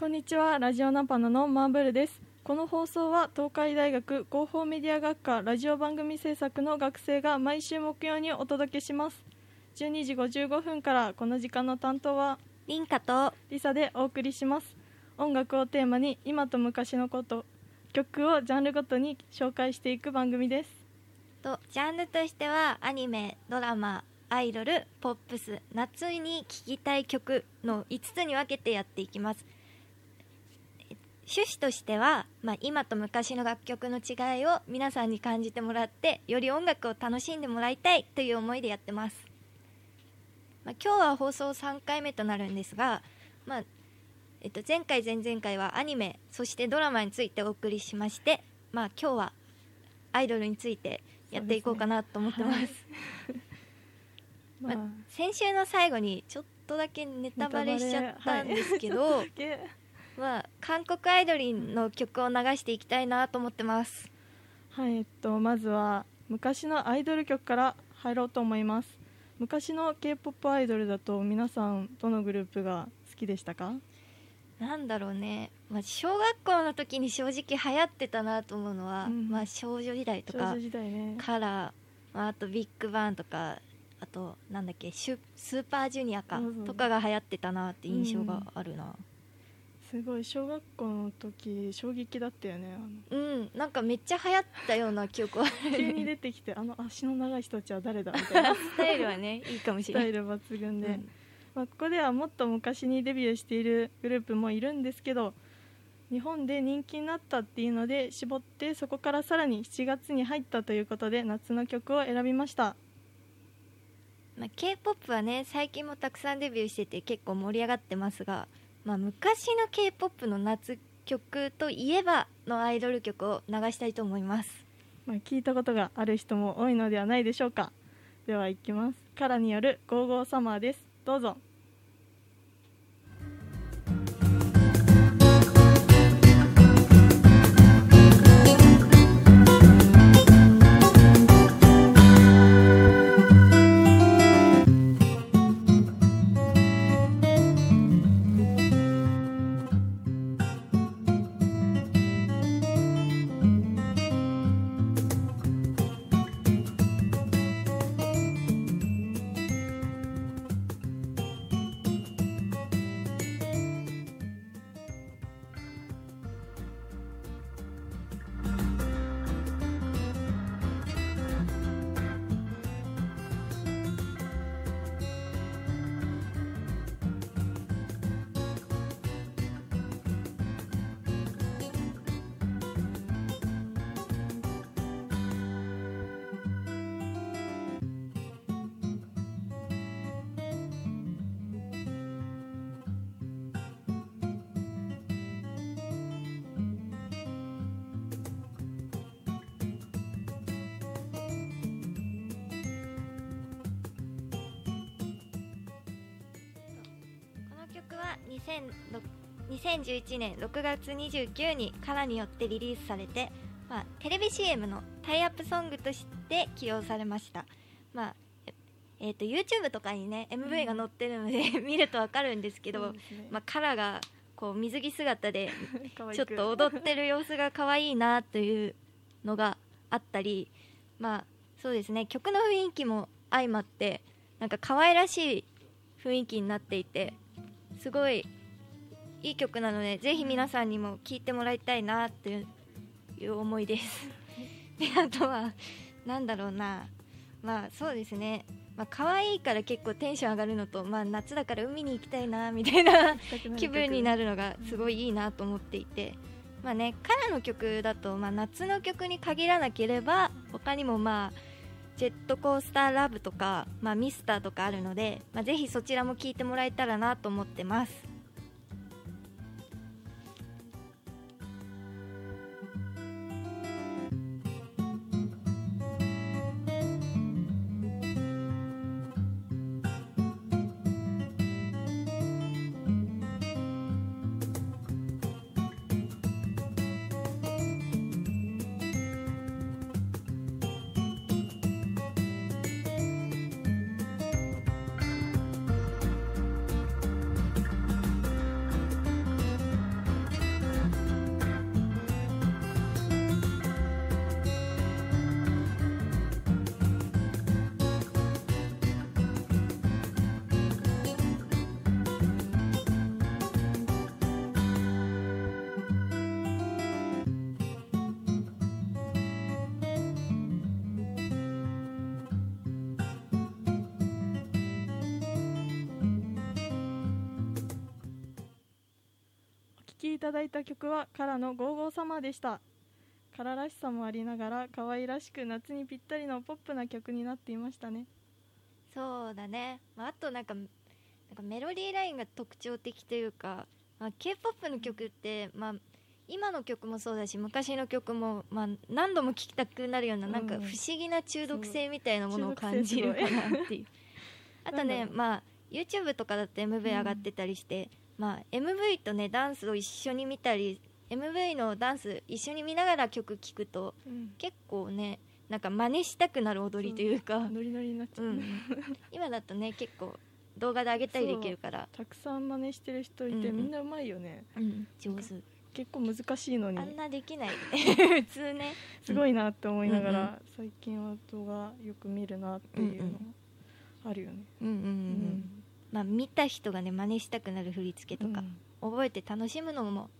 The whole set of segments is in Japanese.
こんにちは、ラジオナパナのマーブルです。この放送は東海大学広報メディア学科ラジオ番組制作の学生が毎週木曜にお届けします。12時55分からこの時間の担当は凛香とリサでお送りします。音楽をテーマに今と昔のこと曲をジャンルごとに紹介していく番組です。ジャンルとしてはアニメ、ドラマ、アイドル、ポップス、夏に聴きたい曲の5つに分けてやっていきます。趣旨としては、今と昔の楽曲の違いを皆さんに感じてもらってより音楽を楽しんでもらいたいという思いでやってます。今日は放送3回目となるんですが、前回前々回はアニメそしてドラマについてお送りしまして、今日はアイドルについてやっていこうかなと思ってます。はい先週の最後にちょっとだけネタバレしちゃったんですけど、韓国アイドルの曲を流していきたいなと思ってます。まずは昔のアイドル曲から入ろうと思います。昔の K-POP アイドルだと皆さんどのグループが好きでしたか？なんだろうね、小学校の時に正直流行ってたなと思うのは、少女時代とかカラー、あとビッグバンとか、あとなんだっけスーパージュニアかとかが流行ってたなって印象があるな。すごい小学校の時衝撃だったよね。なんかめっちゃ流行ったような記憶は急に出てきて、あの足の長い人たちは誰だみたいなスタイルはねいいかもしれない。スタイル抜群で、ここではもっと昔にデビューしているグループもいるんですけど、日本で人気になったっていうので絞って、そこからさらに7月に入ったということで夏の曲を選びました。K-POP はね最近もたくさんデビューしてて結構盛り上がってますが、昔の K-POP の夏曲といえばのアイドル曲を流したいと思います。聞いたことがある人も多いのではないでしょうか。では行きます。カラによる55サマーです。どうぞ。2011年6月29日にカラによってリリースされて、テレビ CM のタイアップソングとして起用されました。YouTube とかにね MV が載ってるので見るとわかるんですけど、カラがこう水着姿でちょっと踊ってる様子が可愛いなというのがあったり、そうですね、曲の雰囲気も相まってなんか可愛らしい雰囲気になっていてすごいいい曲なので、ぜひ皆さんにも聴いてもらいたいなっていう思いですで、あとはなんだろうな、そうですね、可愛いから結構テンション上がるのと、夏だから海に行きたいなみたいな気分になるのがすごいいいなと思っていて、カラの曲だと、夏の曲に限らなければ他にもジェットコースターラブとか、ミスターとかあるので、ぜひそちらも聴いてもらえたらなと思ってます。きいただいた曲はからの55様でした。かららしさもありながら可愛らしく夏にぴったりのポップな曲になっていましたね。そうだね、あとなんかメロディーラインが特徴的というか、K-POP の曲って、今の曲もそうだし昔の曲も、何度も聴きたくなるような、なんか不思議な中毒性みたいなものを感じるかなっていうあとね、YouTube とかだって MV 上がってたりして、MV とねダンスを一緒に見たり MV のダンス一緒に見ながら曲聴くと、結構ねなんか真似したくなる踊りというかノリノリになっちゃう、今だとね結構動画で上げたりできるから、たくさん真似してる人いて、みんなうまいよね、上手。結構難しいのにあんなできない普通ね、すごいなって思いながら、最近は動画よく見るなっていうのあるよね。見た人がね真似したくなる振り付けとか、覚えて楽しむのも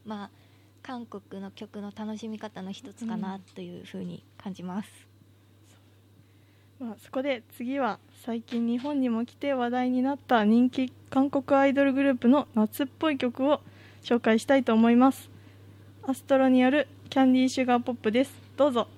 韓国の曲の楽しみ方の一つかなというふうに感じます。そこで次は最近日本にも来て話題になった人気韓国アイドルグループの夏っぽい曲を紹介したいと思います。アストロによるキャンディーシュガーポップです。どうぞ。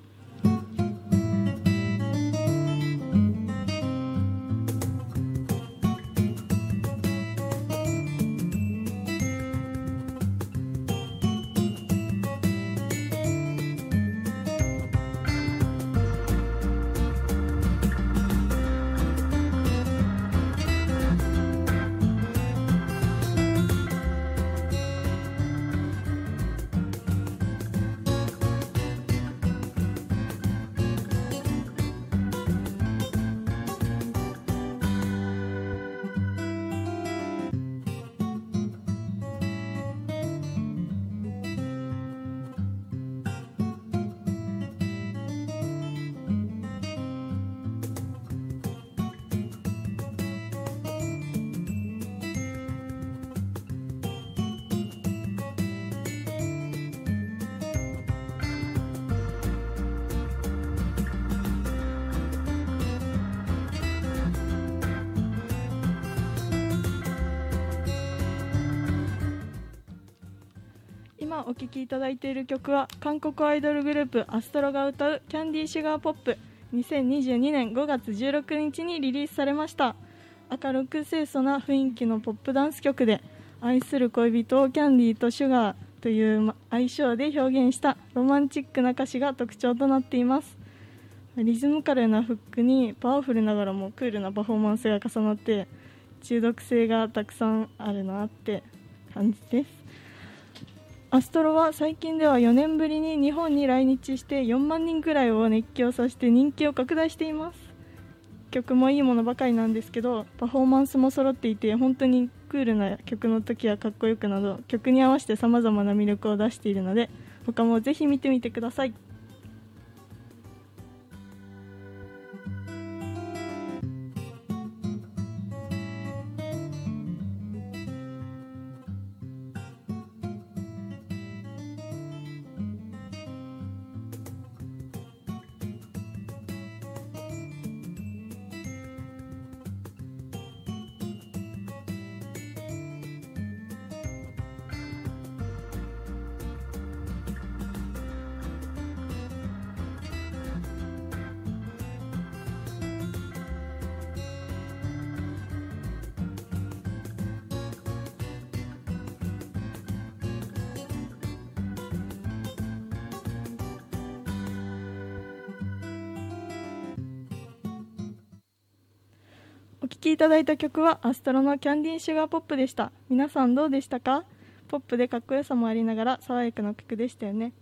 今お聴きいただいている曲は韓国アイドルグループアストロが歌うキャンディーシュガーポップ、2022年5月16日にリリースされました。明るく清楚な雰囲気のポップダンス曲で、愛する恋人をキャンディーとシュガーという愛称で表現したロマンチックな歌詞が特徴となっています。リズムカルなフックにパワフルながらもクールなパフォーマンスが重なって、中毒性がたくさんあるなって感じです。アストロは最近では4年ぶりに日本に来日して4万人くらいを熱狂させて人気を拡大しています。曲もいいものばかりなんですけど、パフォーマンスも揃っていて、本当にクールな曲の時はかっこよくなど、曲に合わせて様々な魅力を出しているので、他もぜひ見てみてください。お聴きいただいた曲はアストロのキャンディーシュガーポップでした。皆さんどうでしたか？ポップでかっこよさもありながら爽やかな曲でしたよね。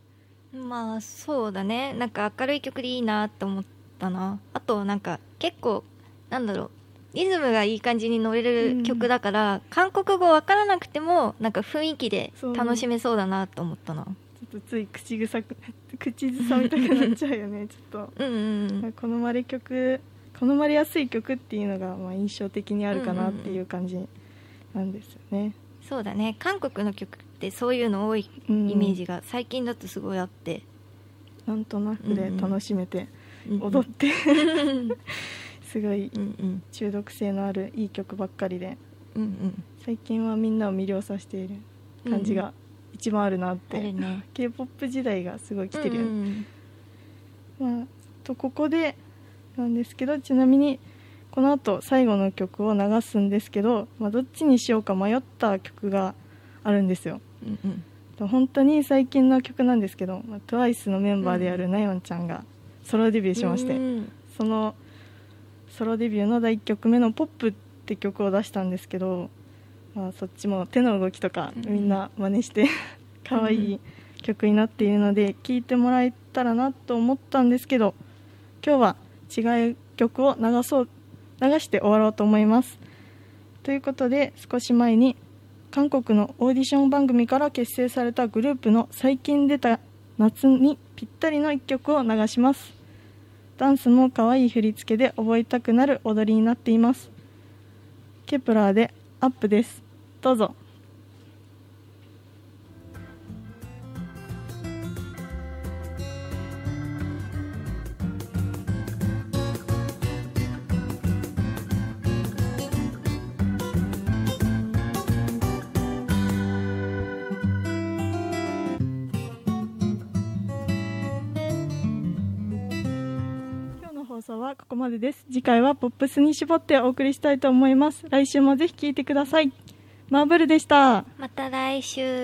そうだね、なんか明るい曲でいいなと思ったな。あとなんか結構リズムがいい感じに乗れる曲だから、韓国語わからなくてもなんか雰囲気で楽しめそうだなと思ったな。ちょっとつい口ずさみたくなっちゃうよねちょっと好まれやすい曲っていうのが印象的にあるかなっていう感じなんですよね、そうだね、韓国の曲ってそういうの多いイメージが最近だとすごいあって、なんとなくで楽しめて、踊ってすごい中毒性のあるいい曲ばっかりで、最近はみんなを魅了させている感じが一番あるなって、ね、K-POP 時代がすごい来てるよね、うんうん、まあ、とここでなんですけど、ちなみにこの後最後の曲を流すんですけど、まあ、どっちにしようか迷った曲があるんですよ、うんうん、と本当に最近の曲なんですけど、まあ、TWICE のメンバーであるナヨンちゃんがソロデビューしまして、うん、そのソロデビューの第1曲目の POP って曲を出したんですけど、まあ、そっちも手の動きとかみんな真似して可愛い曲になっているので聴いてもらえたらなと思ったんですけど、今日は違う曲を流して終わろうと思います。ということで、少し前に韓国のオーディション番組から結成されたグループの最近出た夏にぴったりの一曲を流します。ダンスも可愛い振り付けで覚えたくなる踊りになっています。ケプラーでアップです。どうぞ。放送はここまでです。次回はポップスに絞ってお送りしたいと思います。来週もぜひ聞いてください。マーブルでした。また来週。